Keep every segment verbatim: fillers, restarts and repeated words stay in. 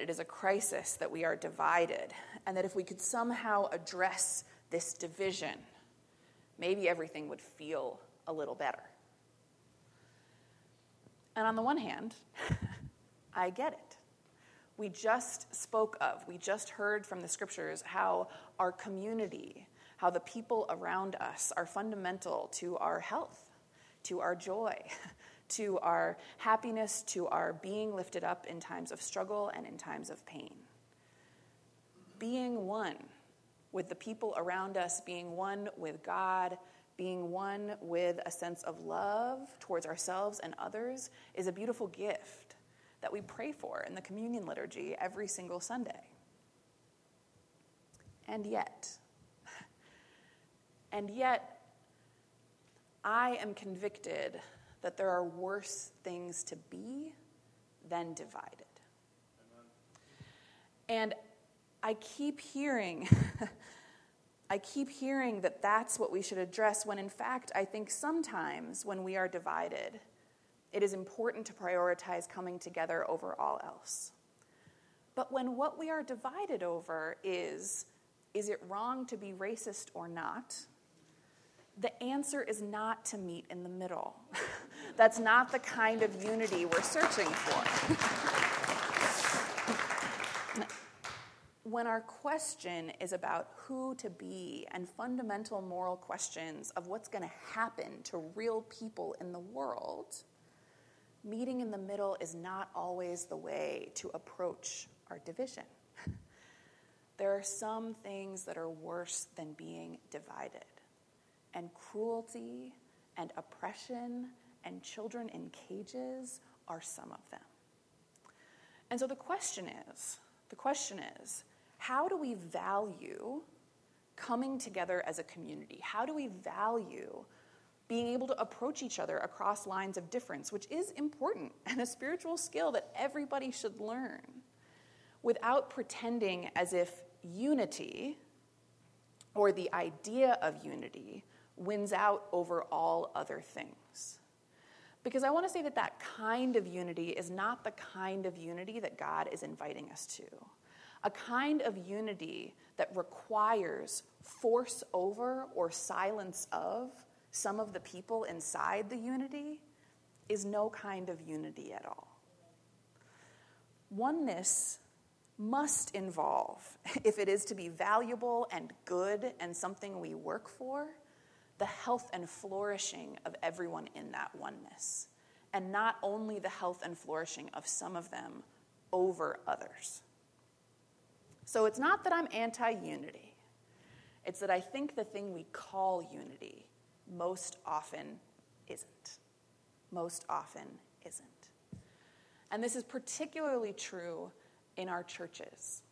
that it is a crisis that we are divided, and that if we could somehow address this division, maybe everything would feel a little better. And on the one hand, I get it. We just spoke of, we just heard from the scriptures how our community, how the people around us are fundamental to our health, to our joy, to our happiness, to our being lifted up in times of struggle and in times of pain. Being one with the people around us, being one with God, being one with a sense of love towards ourselves and others is a beautiful gift that we pray for in the communion liturgy every single Sunday. And yet, and yet, I am convicted that there are worse things to be than divided. Amen. And I keep hearing... I keep hearing that that's what we should address, when in fact, I think sometimes when we are divided, it is important to prioritize coming together over all else. But when what we are divided over is, is it wrong to be racist or not? The answer is not to meet in the middle. That's not the kind of unity we're searching for. When our question is about who to be and fundamental moral questions of what's going to happen to real people in the world, meeting in the middle is not always the way to approach our division. There are some things that are worse than being divided, and cruelty and oppression and children in cages are some of them. And so the question is, the question is, how do we value coming together as a community? How do we value being able to approach each other across lines of difference, which is important and a spiritual skill that everybody should learn, without pretending as if unity or the idea of unity wins out over all other things? Because I want to say that that kind of unity is not the kind of unity that God is inviting us to. A kind of unity that requires force over or silence of some of the people inside the unity is no kind of unity at all. Oneness must involve, if it is to be valuable and good and something we work for, the health and flourishing of everyone in that oneness, and not only the health and flourishing of some of them over others. So it's not that I'm anti-unity. It's that I think the thing we call unity most often isn't. Most often isn't. And this is particularly true in our churches.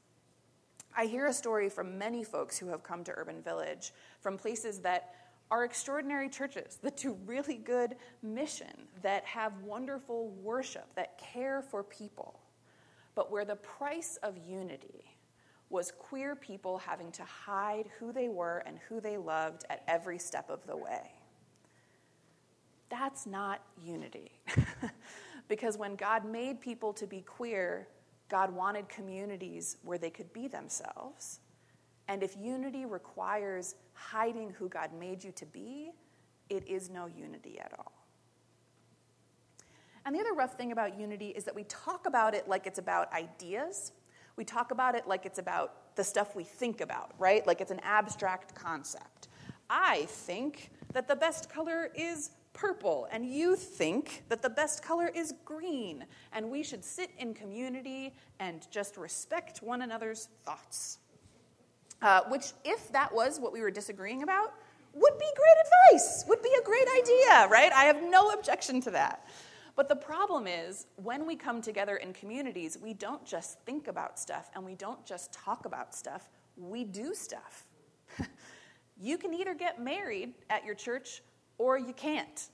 I hear a story from many folks who have come to Urban Village from places that are extraordinary churches that do really good mission, that have wonderful worship, that care for people, but where the price of unity was queer people having to hide who they were and who they loved at every step of the way. That's not unity. Because when God made people to be queer, God wanted communities where they could be themselves. And if unity requires hiding who God made you to be, it is no unity at all. And the other rough thing about unity is that we talk about it like it's about ideas. We talk about it like it's about the stuff we think about, right? Like it's an abstract concept. I think that the best color is purple, and you think that the best color is green, and we should sit in community and just respect one another's thoughts. Uh, which, if that was what we were disagreeing about, would be great advice, would be a great idea, right? I have no objection to that. But the problem is, when we come together in communities, we don't just think about stuff and we don't just talk about stuff, we do stuff. You can either get married at your church or you can't.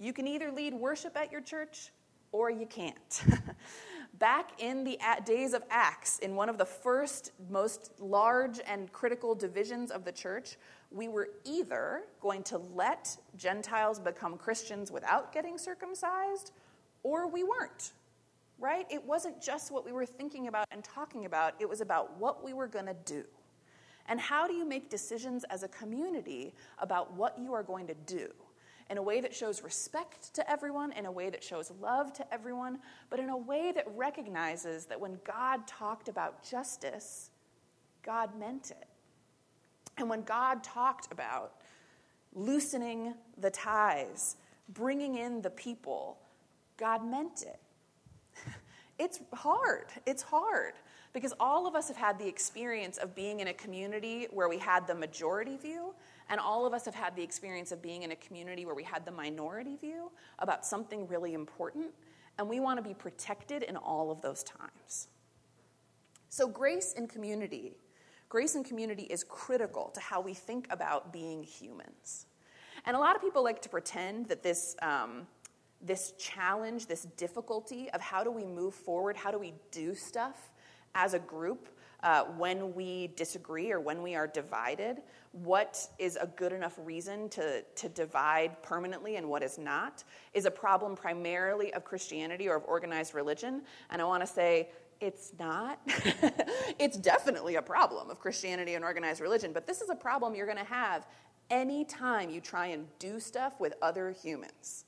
You can either lead worship at your church or you can't. Back in the days of Acts, in one of the first, most large and critical divisions of the church, we were either going to let Gentiles become Christians without getting circumcised, or we weren't. right? It wasn't just what we were thinking about and talking about. It was about what we were going to do. And how do you make decisions as a community about what you are going to do in a way that shows respect to everyone, in a way that shows love to everyone, but in a way that recognizes that when God talked about justice, God meant it. And when God talked about loosening the ties, bringing in the people, God meant it. It's hard. It's hard. Because all of us have had the experience of being in a community where we had the majority view, and all of us have had the experience of being in a community where we had the minority view about something really important, and we want to be protected in all of those times. So grace and community, grace and community is critical to how we think about being humans. And a lot of people like to pretend that this, um, this challenge, this difficulty of how do we move forward, how do we do stuff, as a group, uh, when we disagree or when we are divided, what is a good enough reason to, to divide permanently and what is not, is a problem primarily of Christianity or of organized religion. And I want to say it's not. It's definitely a problem of Christianity and organized religion, but this is a problem you're going to have any time you try and do stuff with other humans.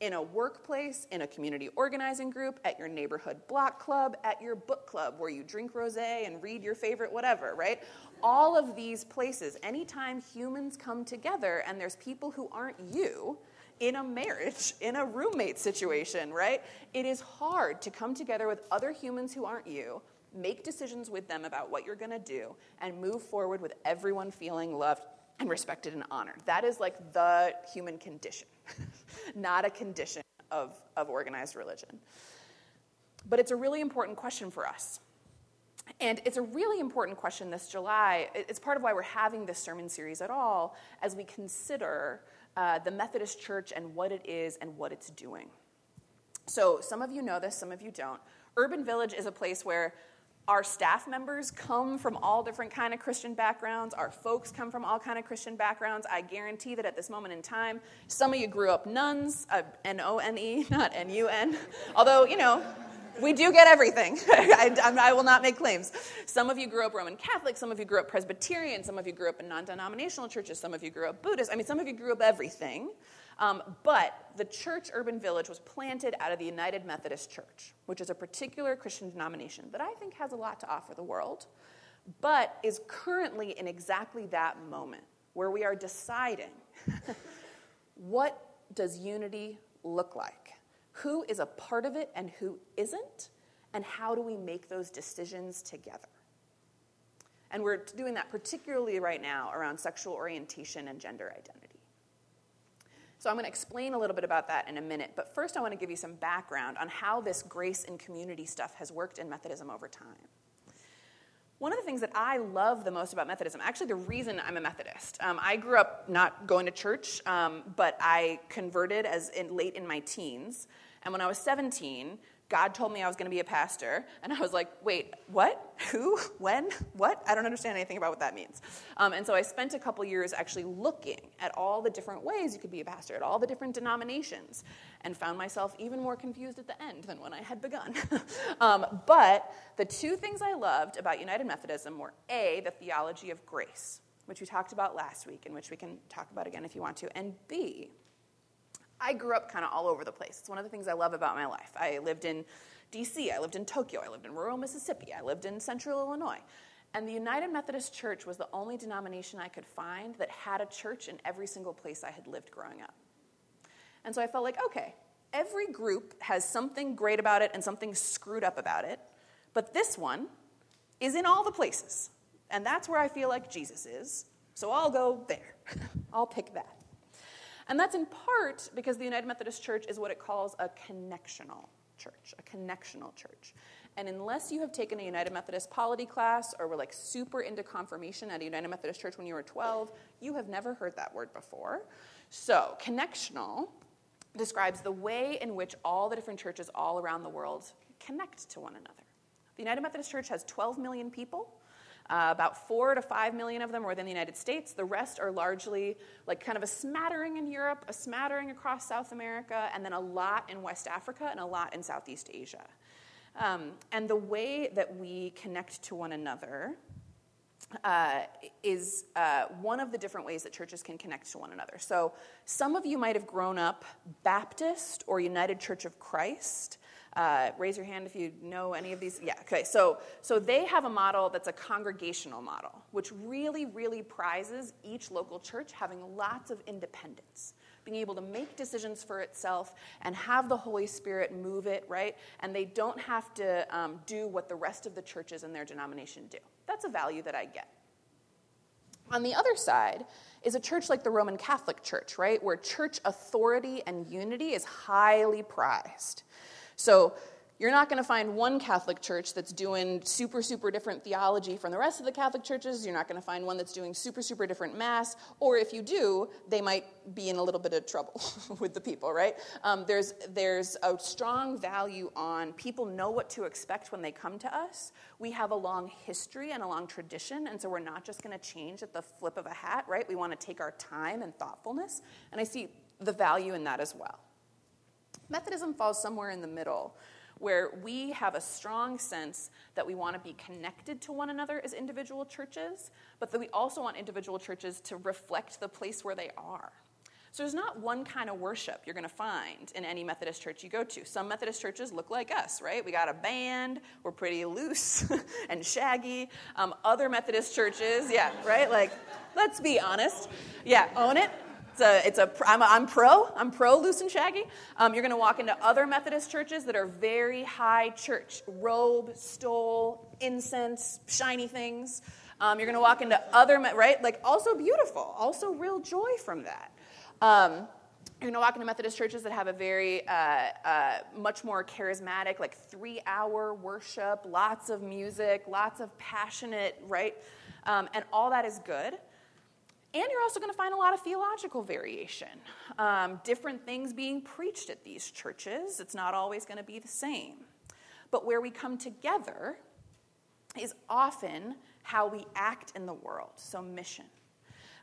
In a workplace, in a community organizing group, at your neighborhood block club, at your book club where you drink rosé and read your favorite whatever, right? All of these places, anytime humans come together and there's people who aren't you, in a marriage, in a roommate situation, right? It is hard to come together with other humans who aren't you, make decisions with them about what you're going to do, and move forward with everyone feeling loved and respected and honored. That is like the human condition. Not a condition of, of organized religion. But it's a really important question for us. And it's a really important question this July. It's part of why we're having this sermon series at all, as we consider uh, the Methodist Church and what it is and what it's doing. So some of you know this, some of you don't. Urban Village is a place where our staff members come from all different kind of Christian backgrounds. Our folks come from all kind of Christian backgrounds. I guarantee that at this moment in time, some of you grew up nuns, uh, N O N E, not N U N. Although, you know, we do get everything. I, I will not make claims. Some of you grew up Roman Catholic. Some of you grew up Presbyterian. Some of you grew up in non-denominational churches. Some of you grew up Buddhist. I mean, some of you grew up everything. Um, but the church Urban Village was planted out of the United Methodist Church, which is a particular Christian denomination that I think has a lot to offer the world, but is currently in exactly that moment where we are deciding what does unity look like? Who is a part of it and who isn't? And how do we make those decisions together? And we're doing that particularly right now around sexual orientation and gender identity. So I'm going to explain a little bit about that in a minute, but first I want to give you some background on how this grace and community stuff has worked in Methodism over time. One of the things that I love the most about Methodism, actually the reason I'm a Methodist, um, I grew up not going to church, um, but I converted as in, late in my teens, and when I was seventeen, God told me I was going to be a pastor, and I was like, wait, what? Who? When? What? I don't understand anything about what that means. Um, and so I spent a couple years actually looking at all the different ways you could be a pastor, at all the different denominations, and found myself even more confused at the end than when I had begun. um, but the two things I loved about United Methodism were, A, the theology of grace, which we talked about last week, and which we can talk about again if you want to, and B, I grew up kind of all over the place. It's one of the things I love about my life. I lived in D C, I lived in Tokyo, I lived in rural Mississippi, I lived in central Illinois. And the United Methodist Church was the only denomination I could find that had a church in every single place I had lived growing up. And so I felt like, okay, every group has something great about it and something screwed up about it, but this one is in all the places. And that's where I feel like Jesus is, so I'll go there. I'll pick that. And that's in part because the United Methodist Church is what it calls a connectional church, a connectional church. And unless you have taken a United Methodist polity class or were like super into confirmation at a United Methodist Church when you were twelve, you have never heard that word before. So connectional describes the way in which all the different churches all around the world connect to one another. The United Methodist Church has twelve million people. Uh, about four to five million of them are within the United States. The rest are largely like kind of a smattering in Europe, a smattering across South America, and then a lot in West Africa and a lot in Southeast Asia. Um, and the way that we connect to one another uh, is uh, one of the different ways that churches can connect to one another. So some of you might have grown up Baptist or United Church of Christ. Uh, raise your hand if you know any of these. Yeah, okay. So so they have a model that's a congregational model, which really, really prizes each local church having lots of independence, being able to make decisions for itself and have the Holy Spirit move it, right? And they don't have to um, do what the rest of the churches in their denomination do. That's a value that I get. On the other side is a church like the Roman Catholic Church, right, where church authority and unity is highly prized. So you're not going to find one Catholic church that's doing super, super different theology from the rest of the Catholic churches. You're not going to find one that's doing super, super different Mass. Or if you do, they might be in a little bit of trouble with the people, right? Um, there's there's a strong value on people know what to expect when they come to us. We have a long history and a long tradition, and so we're not just going to change at the flip of a hat, right? We want to take our time and thoughtfulness. And I see the value in that as well. Methodism falls somewhere in the middle, where we have a strong sense that we want to be connected to one another as individual churches, but that we also want individual churches to reflect the place where they are. So there's not one kind of worship you're going to find in any Methodist church you go to. Some Methodist churches look like us, right? We got a band. We're pretty loose and shaggy. Um, other Methodist churches, yeah, right? Like, let's be honest. Yeah, own it. A, it's a, I'm, a, I'm pro, I'm pro loose and shaggy. Um, you're going to walk into other Methodist churches that are very high church, robe, stole, incense, shiny things. Um, you're going to walk into other, right, like also beautiful, also real joy from that. Um, you're going to walk into Methodist churches that have a very uh, uh, much more charismatic, like three-hour worship, lots of music, lots of passionate, right, um, and all that is good. And you're also going to find a lot of theological variation, um, different things being preached at these churches. It's not always going to be the same. But where we come together is often how we act in the world, so mission.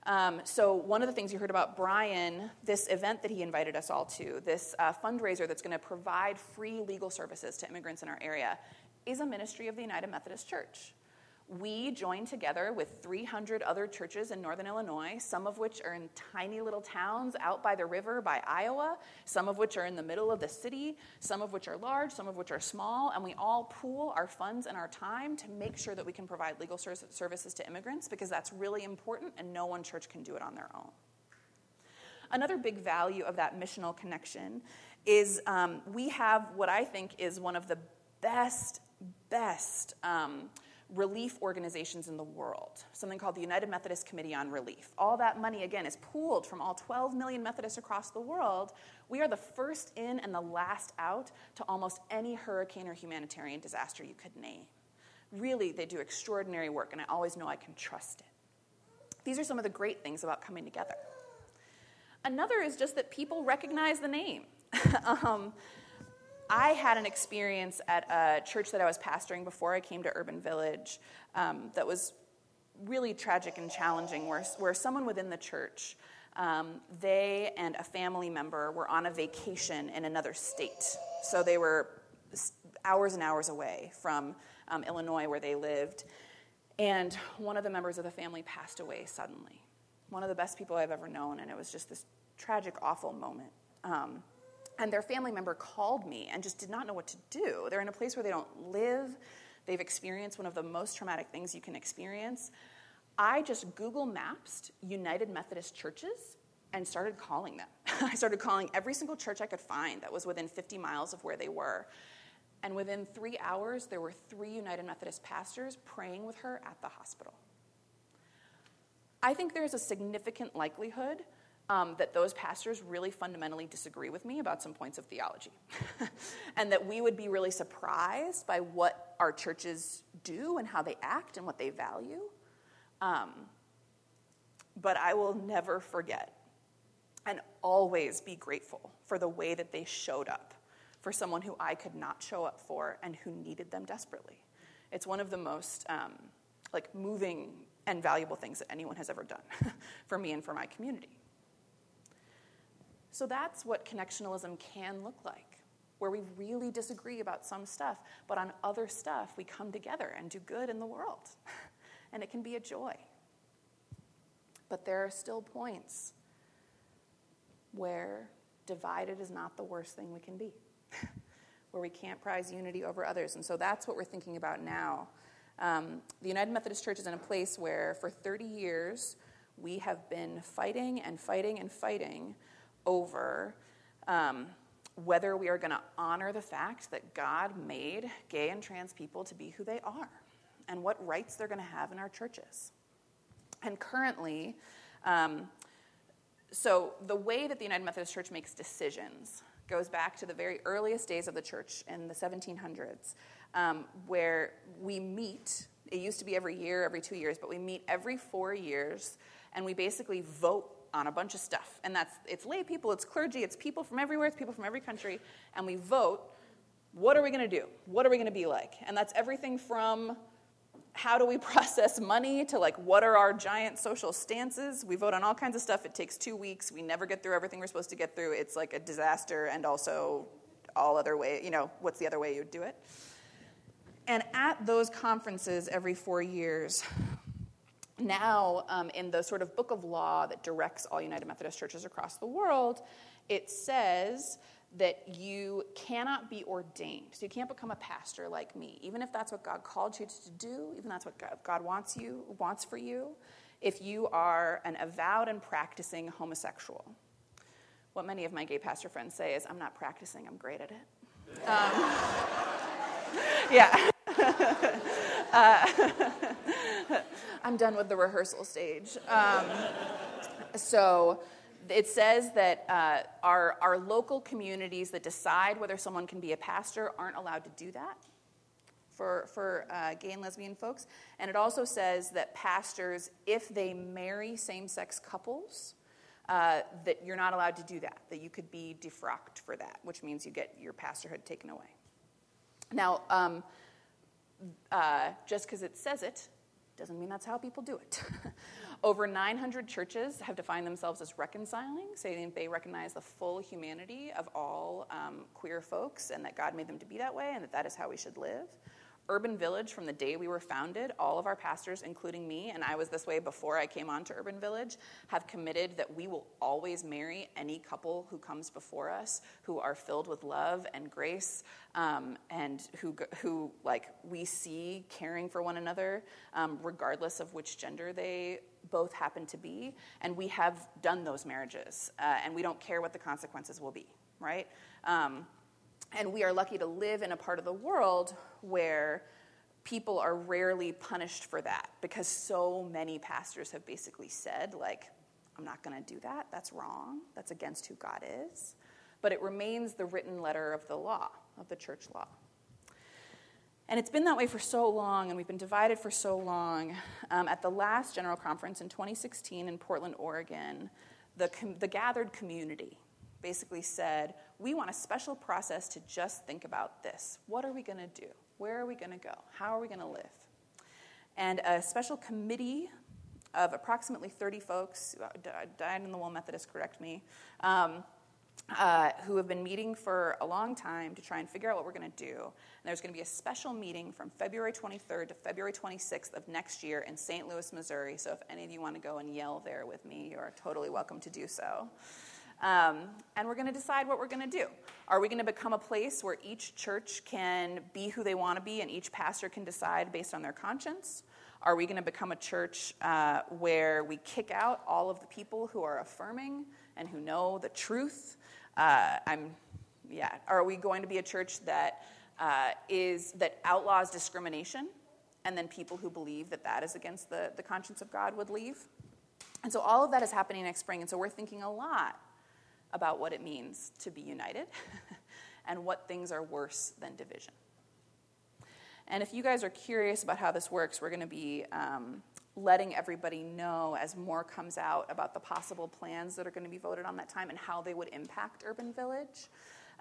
Um, so one of the things you heard about Brian, this event that he invited us all to, this uh, fundraiser that's going to provide free legal services to immigrants in our area, is a ministry of the United Methodist Church. We joined together with three hundred other churches in northern Illinois, some of which are in tiny little towns out by the river by Iowa, some of which are in the middle of the city, some of which are large, some of which are small, and we all pool our funds and our time to make sure that we can provide legal ser- services to immigrants, because that's really important and no one church can do it on their own. Another big value of that missional connection is um, we have what I think is one of the best, best um relief organizations in the world, something called the United Methodist Committee on Relief. All that money, again, is pooled from all twelve million Methodists across the world. We are the first in and the last out to almost any hurricane or humanitarian disaster you could name. Really, they do extraordinary work, and I always know I can trust it. These are some of the great things about coming together. Another is just that people recognize the name. um, I had an experience at a church that I was pastoring before I came to Urban Village um, that was really tragic and challenging, where, where someone within the church, um, they and a family member were on a vacation in another state. So they were hours and hours away from um, Illinois where they lived. And one of the members of the family passed away suddenly. One of the best people I've ever known, and it was just this tragic, awful moment. Um, And their family member called me and just did not know what to do. They're in a place where they don't live. They've experienced one of the most traumatic things you can experience. I just Google Maps United Methodist churches and started calling them. I started calling every single church I could find that was within fifty miles of where they were. And within three hours, there were three United Methodist pastors praying with her at the hospital. I think there's a significant likelihood Um, that those pastors really fundamentally disagree with me about some points of theology. And that we would be really surprised by what our churches do and how they act and what they value. Um, but I will never forget and always be grateful for the way that they showed up for someone who I could not show up for and who needed them desperately. It's one of the most um, like moving and valuable things that anyone has ever done for me and for my community. So that's what connectionalism can look like. where we really disagree about some stuff, but on other stuff we come together and do good in the world. And it can be a joy. But there are still points where divided is not the worst thing we can be, where we can't prize unity over others. And so that's what we're thinking about now. Um, the United Methodist Church is in a place where for thirty years we have been fighting and fighting and fighting over um, whether we are going to honor the fact that God made gay and trans people to be who they are and what rights they're going to have in our churches. And currently, um, so the way that the United Methodist Church makes decisions goes back to the very earliest days of the church in the seventeen hundreds, um, where we meet. It used to be every year, every two years, but we meet every four years, and we basically vote on a bunch of stuff. And that's it's lay people, it's clergy, it's people from everywhere, it's people from every country, and we vote, what are we going to do? What are we going to be like? And that's everything from how do we process money to, like, what are our giant social stances? We vote on all kinds of stuff. It takes two weeks. We never get through everything we're supposed to get through. It's like a disaster, and also all other way, you know, what's the other way you'd do it? And at those conferences every four years, now um, in the sort of book of law that directs all United Methodist churches across the world, it says that you cannot be ordained. So you can't become a pastor like me, even if that's what God called you to do, even if that's what God wants you wants for you, if you are an avowed and practicing homosexual. What many of my gay pastor friends say is, I'm not practicing, I'm great at it. Um, yeah. uh, I'm done with the rehearsal stage. Um, so... It says that uh, our, our local communities that decide whether someone can be a pastor aren't allowed to do that for, for uh, gay and lesbian folks. And it also says that pastors, if they marry same-sex couples, uh, that you're not allowed to do that, that you could be defrocked for that, which means you get your pastorhood taken away. Now, um, uh, just because it says it doesn't mean that's how people do it. Over nine hundred churches have defined themselves as reconciling, saying they recognize the full humanity of all um, queer folks and that God made them to be that way and that that is how we should live. Urban Village, from the day we were founded, all of our pastors, including me, and I was this way before I came on to Urban Village, have committed that we will always marry any couple who comes before us, who are filled with love and grace, um, and who, who like, we see caring for one another, um, regardless of which gender they both happen to be. And we have done those marriages, uh, and we don't care what the consequences will be, right? Um, And we are lucky to live in a part of the world where people are rarely punished for that, because so many pastors have basically said, like, I'm not going to do that. That's wrong. That's against who God is. But it remains the written letter of the law, of the church law. And it's been that way for so long, and we've been divided for so long. Um, at the last General Conference in twenty sixteen in Portland, Oregon, the com- the gathered community basically said, we want a special process to just think about this. What are we going to do? Where are we going to go? How are we going to live? And a special committee of approximately thirty folks, died in the wool Methodist, correct me, um, uh, who have been meeting for a long time to try and figure out what we're going to do. And there's going to be a special meeting from February twenty-third to February twenty-sixth of next year in Saint Louis, Missouri. So if any of you want to go and yell there with me, you are totally welcome to do so. Um, and we're going to decide what we're going to do. Are we going to become a place where each church can be who they want to be and each pastor can decide based on their conscience? Are we going to become a church uh, where we kick out all of the people who are affirming and who know the truth? Uh, I'm, yeah. Are we going to be a church that uh, is that outlaws discrimination, and then people who believe that that is against the, the conscience of God would leave? And so all of that is happening next spring, and so we're thinking a lot about what it means to be united and what things are worse than division. And if you guys are curious about how this works, we're going to be um, letting everybody know as more comes out about the possible plans that are going to be voted on that time and how they would impact Urban Village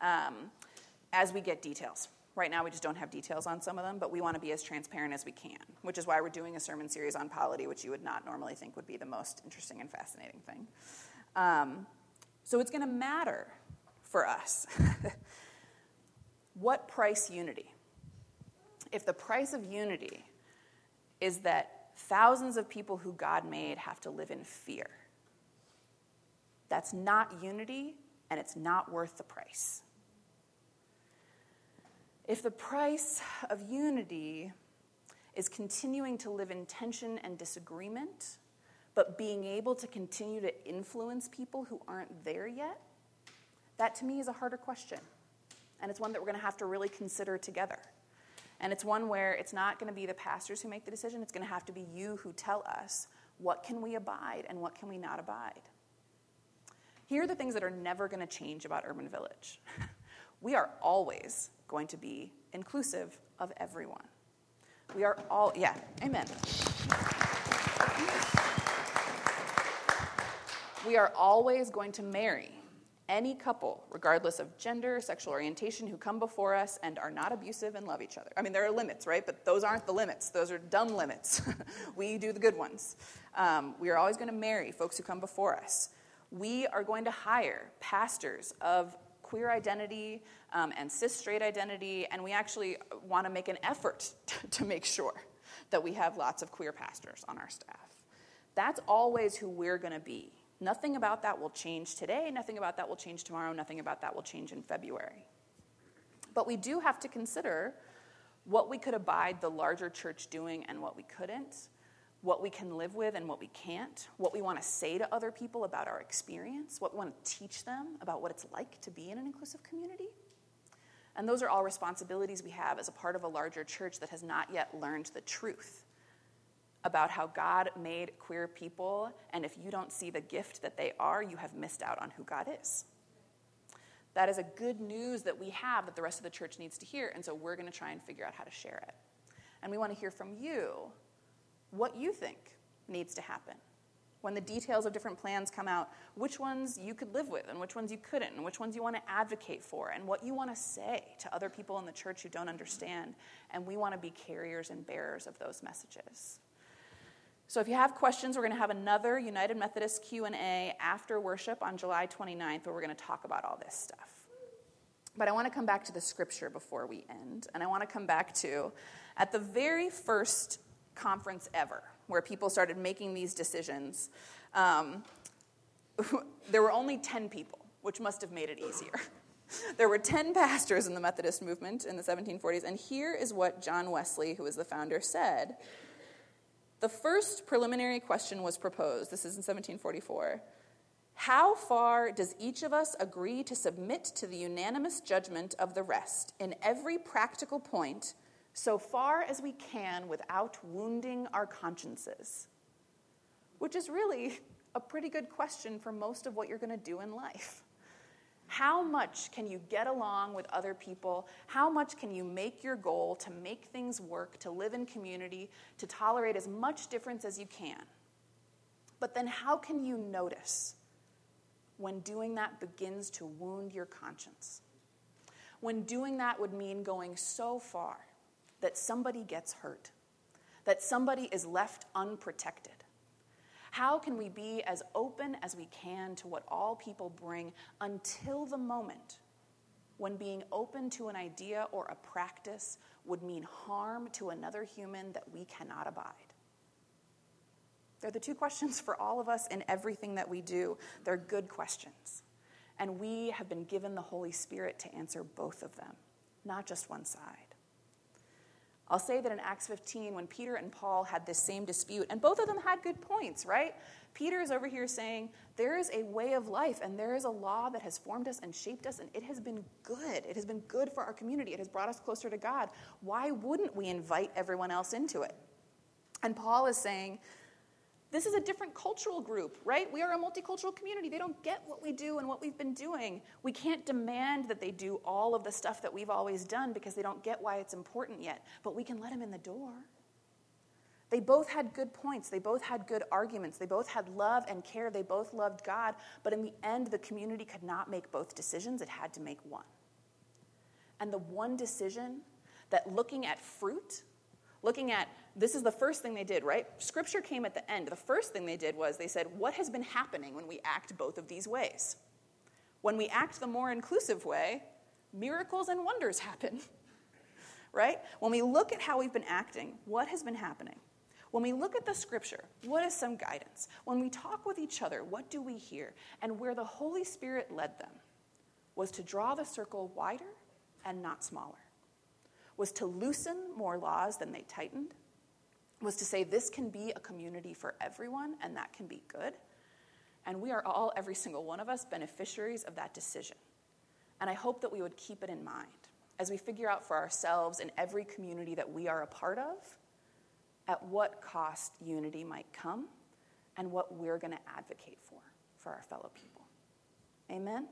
um, as we get details. Right now we just don't have details on some of them, but we want to be as transparent as we can, which is why we're doing a sermon series on polity, which you would not normally think would be the most interesting and fascinating thing. Um, So it's going to matter for us What price unity? If the price of unity is that thousands of people who God made have to live in fear, that's not unity, and it's not worth the price. If the price of unity is continuing to live in tension and disagreement, but being able to continue to influence people who aren't there yet, that to me is a harder question. And it's one that we're going to have to really consider together. And it's one where it's not going to be the pastors who make the decision. It's going to have to be you who tell us what can we abide and what can we not abide. Here are the things that are never going to change about Urban Village. We are always going to be inclusive of everyone. We are all, yeah, amen. We are always going to marry any couple, regardless of gender, sexual orientation, who come before us and are not abusive and love each other. I mean, there are limits, right? But those aren't the limits. Those are dumb limits. We do the good ones. Um, we are always going to marry folks who come before us. We are going to hire pastors of queer identity um, and cis straight identity, and we actually want to make an effort t- to make sure that we have lots of queer pastors on our staff. That's always who we're going to be. Nothing about that will change today, nothing about that will change tomorrow, nothing about that will change in February. But we do have to consider what we could abide the larger church doing and what we couldn't, what we can live with and what we can't, what we want to say to other people about our experience, what we want to teach them about what it's like to be in an inclusive community. And those are all responsibilities we have as a part of a larger church that has not yet learned the truth about how God made queer people, and if you don't see the gift that they are, you have missed out on who God is. That is a good news that we have that the rest of the church needs to hear, and so we're going to try and figure out how to share it. And we want to hear from you what you think needs to happen. When the details of different plans come out, which ones you could live with and which ones you couldn't, and which ones you want to advocate for, and what you want to say to other people in the church who don't understand, and we want to be carriers and bearers of those messages. So if you have questions, we're going to have another United Methodist Q and A after worship on July twenty-ninth, where we're going to talk about all this stuff. But I want to come back to the scripture before we end, and I want to come back to, at the very first conference ever, where people started making these decisions, um, there were only ten people, which must have made it easier. There were ten pastors in the Methodist movement in the seventeen forties, and here is what John Wesley, who was the founder, said. The first preliminary question was proposed. This is in seventeen forty-four. How far does each of us agree to submit to the unanimous judgment of the rest in every practical point, so far as we can without wounding our consciences? Which is really a pretty good question for most of what you're going to do in life. How much can you get along with other people? How much can you make your goal to make things work, to live in community, to tolerate as much difference as you can? But then how can you notice when doing that begins to wound your conscience? When doing that would mean going so far that somebody gets hurt, that somebody is left unprotected. How can we be as open as we can to what all people bring until the moment when being open to an idea or a practice would mean harm to another human that we cannot abide? They're the two questions for all of us in everything that we do. They're good questions. And we have been given the Holy Spirit to answer both of them, not just one side. I'll say that in Acts fifteen, when Peter and Paul had this same dispute, and both of them had good points, right? Peter is over here saying, there is a way of life, and there is a law that has formed us and shaped us, and it has been good. It has been good for our community. It has brought us closer to God. Why wouldn't we invite everyone else into it? And Paul is saying, this is a different cultural group, right? We are a multicultural community. They don't get what we do and what we've been doing. We can't demand that they do all of the stuff that we've always done because they don't get why it's important yet, but we can let them in the door. They both had good points. They both had good arguments. They both had love and care. They both loved God, but in the end, the community could not make both decisions. It had to make one. And the one decision that looking at fruit, looking at, this is the first thing they did, right? Scripture came at the end. The first thing they did was they said, what has been happening when we act both of these ways? When we act the more inclusive way, miracles and wonders happen, right? When we look at how we've been acting, what has been happening? When we look at the scripture, what is some guidance? When we talk with each other, what do we hear? And where the Holy Spirit led them was to draw the circle wider and not smaller, was to loosen more laws than they tightened, was to say this can be a community for everyone and that can be good. And we are all, every single one of us, beneficiaries of that decision. And I hope that we would keep it in mind as we figure out for ourselves in every community that we are a part of, at what cost unity might come, and what we're going to advocate for, for our fellow people. Amen?